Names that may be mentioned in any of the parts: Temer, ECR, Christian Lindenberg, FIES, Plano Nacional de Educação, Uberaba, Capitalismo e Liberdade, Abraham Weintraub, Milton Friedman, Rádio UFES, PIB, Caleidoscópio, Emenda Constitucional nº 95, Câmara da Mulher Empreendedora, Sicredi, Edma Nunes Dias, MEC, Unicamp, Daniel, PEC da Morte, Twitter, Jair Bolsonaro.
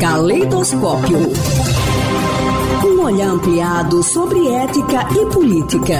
Caleidoscópio. Um olhar ampliado sobre ética e política.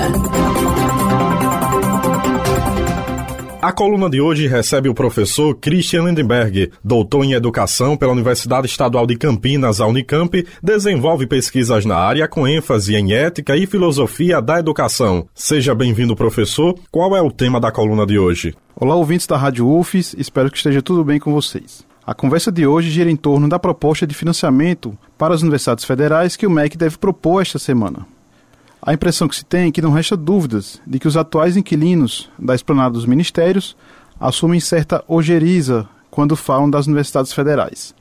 A coluna de hoje recebe o professor Christian Lindenberg, doutor em Educação pela Universidade Estadual de Campinas, a Unicamp, desenvolve pesquisas na área com ênfase em ética e filosofia da educação. Seja bem-vindo, professor. Qual é o tema da coluna de hoje? Olá, ouvintes da Rádio UFES. Espero que esteja tudo bem com vocês. A conversa de hoje gira em torno da proposta de financiamento para as universidades federais que o MEC deve propor esta semana. A impressão que se tem é que não resta dúvidas de que os atuais inquilinos da esplanada dos ministérios assumem certa ojeriza quando falam das universidades federais.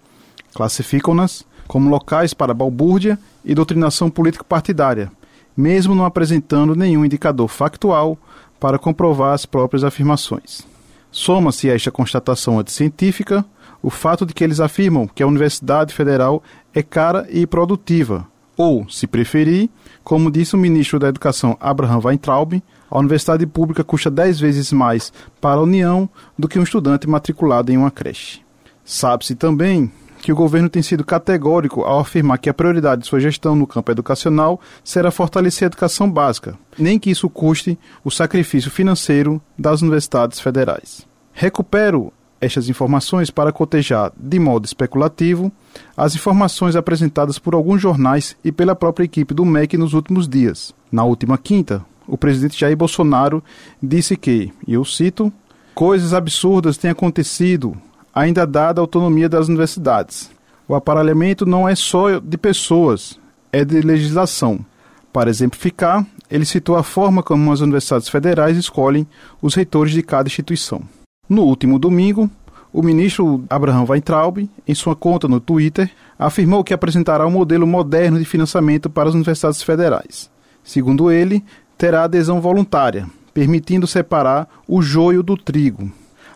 Classificam-nas como locais para balbúrdia e doutrinação político-partidária, mesmo não apresentando nenhum indicador factual para comprovar as próprias afirmações. Soma-se a esta constatação anticientífica o fato de que eles afirmam que a Universidade Federal é cara e produtiva, ou, se preferir, como disse o ministro da Educação Abraham Weintraub, a universidade pública custa 10 vezes mais para a União do que um estudante matriculado em uma creche. Sabe-se também que o governo tem sido categórico ao afirmar que a prioridade de sua gestão no campo educacional será fortalecer a educação básica, nem que isso custe o sacrifício financeiro das universidades federais. Recupero estas informações para cotejar, de modo especulativo, as informações apresentadas por alguns jornais e pela própria equipe do MEC nos últimos dias. Na última quinta, o presidente Jair Bolsonaro disse que, e eu cito, coisas absurdas têm acontecido, ainda dada a autonomia das universidades. O aparelhamento não é só de pessoas, é de legislação. Para exemplificar, ele citou a forma como as universidades federais escolhem os reitores de cada instituição. No último domingo, o ministro Abraham Weintraub, em sua conta no Twitter, afirmou que apresentará um modelo moderno de financiamento para as universidades federais. Segundo ele, terá adesão voluntária, permitindo separar o joio do trigo.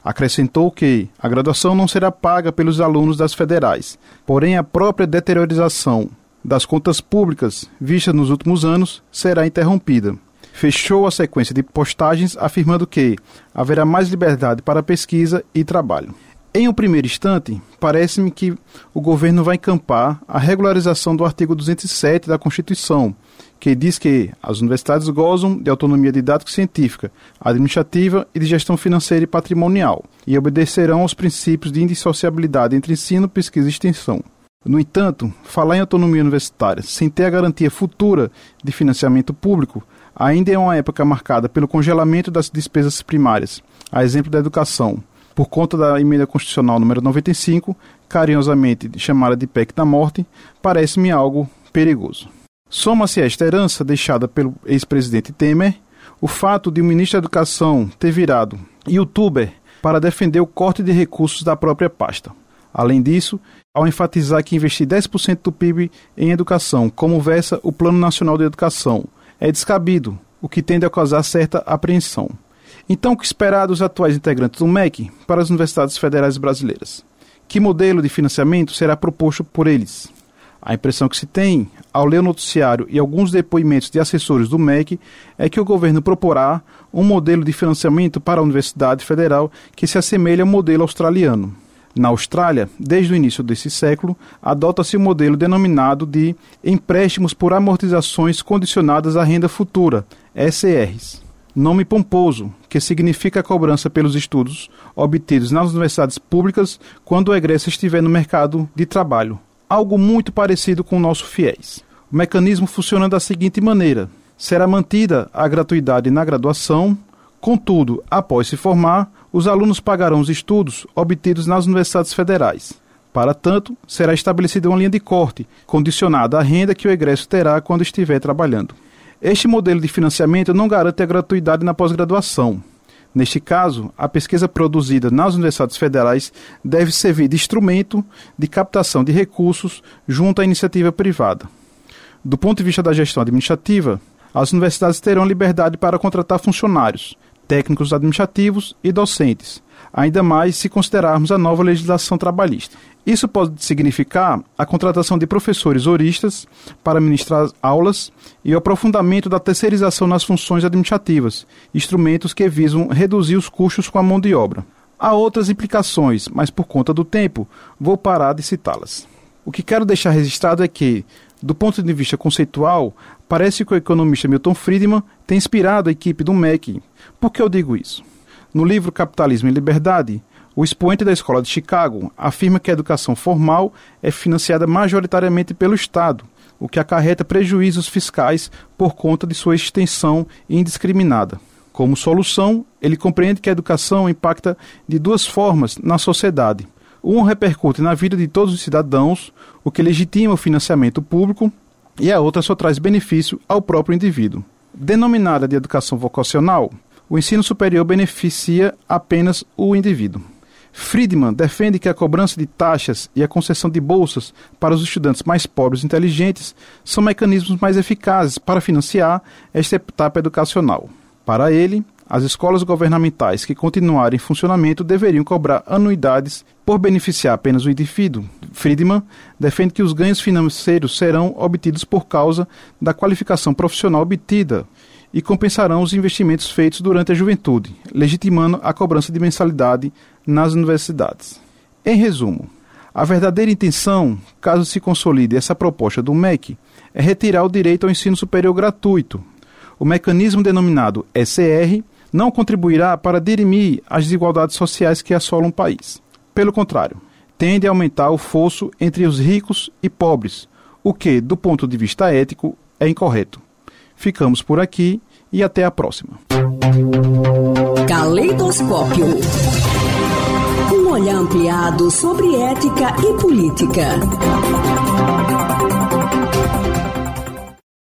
Acrescentou que a graduação não será paga pelos alunos das federais, porém a própria deteriorização das contas públicas, vista nos últimos anos, será interrompida. Fechou a sequência de postagens afirmando que haverá mais liberdade para pesquisa e trabalho. Em um primeiro instante, parece-me que o governo vai encampar a regularização do artigo 207 da Constituição, que diz que as universidades gozam de autonomia didático-científica, administrativa e de gestão financeira e patrimonial, e obedecerão aos princípios de indissociabilidade entre ensino, pesquisa e extensão. No entanto, falar em autonomia universitária sem ter a garantia futura de financiamento público ainda é uma época marcada pelo congelamento das despesas primárias, a exemplo da educação, por conta da Emenda Constitucional nº 95, carinhosamente chamada de PEC da Morte, parece-me algo perigoso. Soma-se a esta herança deixada pelo ex-presidente Temer, o fato de o ministro da Educação ter virado youtuber para defender o corte de recursos da própria pasta. Além disso, ao enfatizar que investir 10% do PIB em educação, como versa o Plano Nacional de Educação, é descabido, o que tende a causar certa apreensão. Então, o que esperar dos atuais integrantes do MEC para as universidades federais brasileiras? Que modelo de financiamento será proposto por eles? A impressão que se tem, ao ler o noticiário e alguns depoimentos de assessores do MEC, é que o governo proporá um modelo de financiamento para a Universidade Federal que se assemelha ao modelo australiano. Na Austrália, desde o início desse século, adota-se o modelo denominado de empréstimos por amortizações condicionadas à renda futura, ECRs, nome pomposo que significa a cobrança pelos estudos obtidos nas universidades públicas quando o egresso estiver no mercado de trabalho, algo muito parecido com o nosso FIES. O mecanismo funciona da seguinte maneira: será mantida a gratuidade na graduação, contudo, após se formar, os alunos pagarão os estudos obtidos nas universidades federais. Para tanto, será estabelecida uma linha de corte, condicionada à renda que o egresso terá quando estiver trabalhando. Este modelo de financiamento não garante a gratuidade na pós-graduação. Neste caso, a pesquisa produzida nas universidades federais deve servir de instrumento de captação de recursos junto à iniciativa privada. Do ponto de vista da gestão administrativa, as universidades terão liberdade para contratar funcionários, técnicos administrativos e docentes, ainda mais se considerarmos a nova legislação trabalhista. Isso pode significar a contratação de professores horistas para ministrar aulas e o aprofundamento da terceirização nas funções administrativas, instrumentos que visam reduzir os custos com a mão de obra. Há outras implicações, mas por conta do tempo, vou parar de citá-las. O que quero deixar registrado é que, do ponto de vista conceitual, parece que o economista Milton Friedman tem inspirado a equipe do MEC. Por que eu digo isso? No livro Capitalismo e Liberdade, o expoente da Escola de Chicago afirma que a educação formal é financiada majoritariamente pelo Estado, o que acarreta prejuízos fiscais por conta de sua extensão indiscriminada. Como solução, ele compreende que a educação impacta de duas formas na sociedade. Um repercute na vida de todos os cidadãos, o que legitima o financiamento público, e a outra só traz benefício ao próprio indivíduo. Denominada de educação vocacional, o ensino superior beneficia apenas o indivíduo. Friedman defende que a cobrança de taxas e a concessão de bolsas para os estudantes mais pobres e inteligentes são mecanismos mais eficazes para financiar esta etapa educacional. Para ele, as escolas governamentais que continuarem em funcionamento deveriam cobrar anuidades por beneficiar apenas o indivíduo. Friedman defende que os ganhos financeiros serão obtidos por causa da qualificação profissional obtida e compensarão os investimentos feitos durante a juventude, legitimando a cobrança de mensalidade nas universidades. Em resumo, a verdadeira intenção, caso se consolide essa proposta do MEC, é retirar o direito ao ensino superior gratuito. O mecanismo denominado ECR não contribuirá para dirimir as desigualdades sociais que assolam o país. Pelo contrário, tende a aumentar o fosso entre os ricos e pobres, o que, do ponto de vista ético, é incorreto. Ficamos por aqui e até a próxima. Caleidoscópio. Um olhar ampliado sobre ética e política.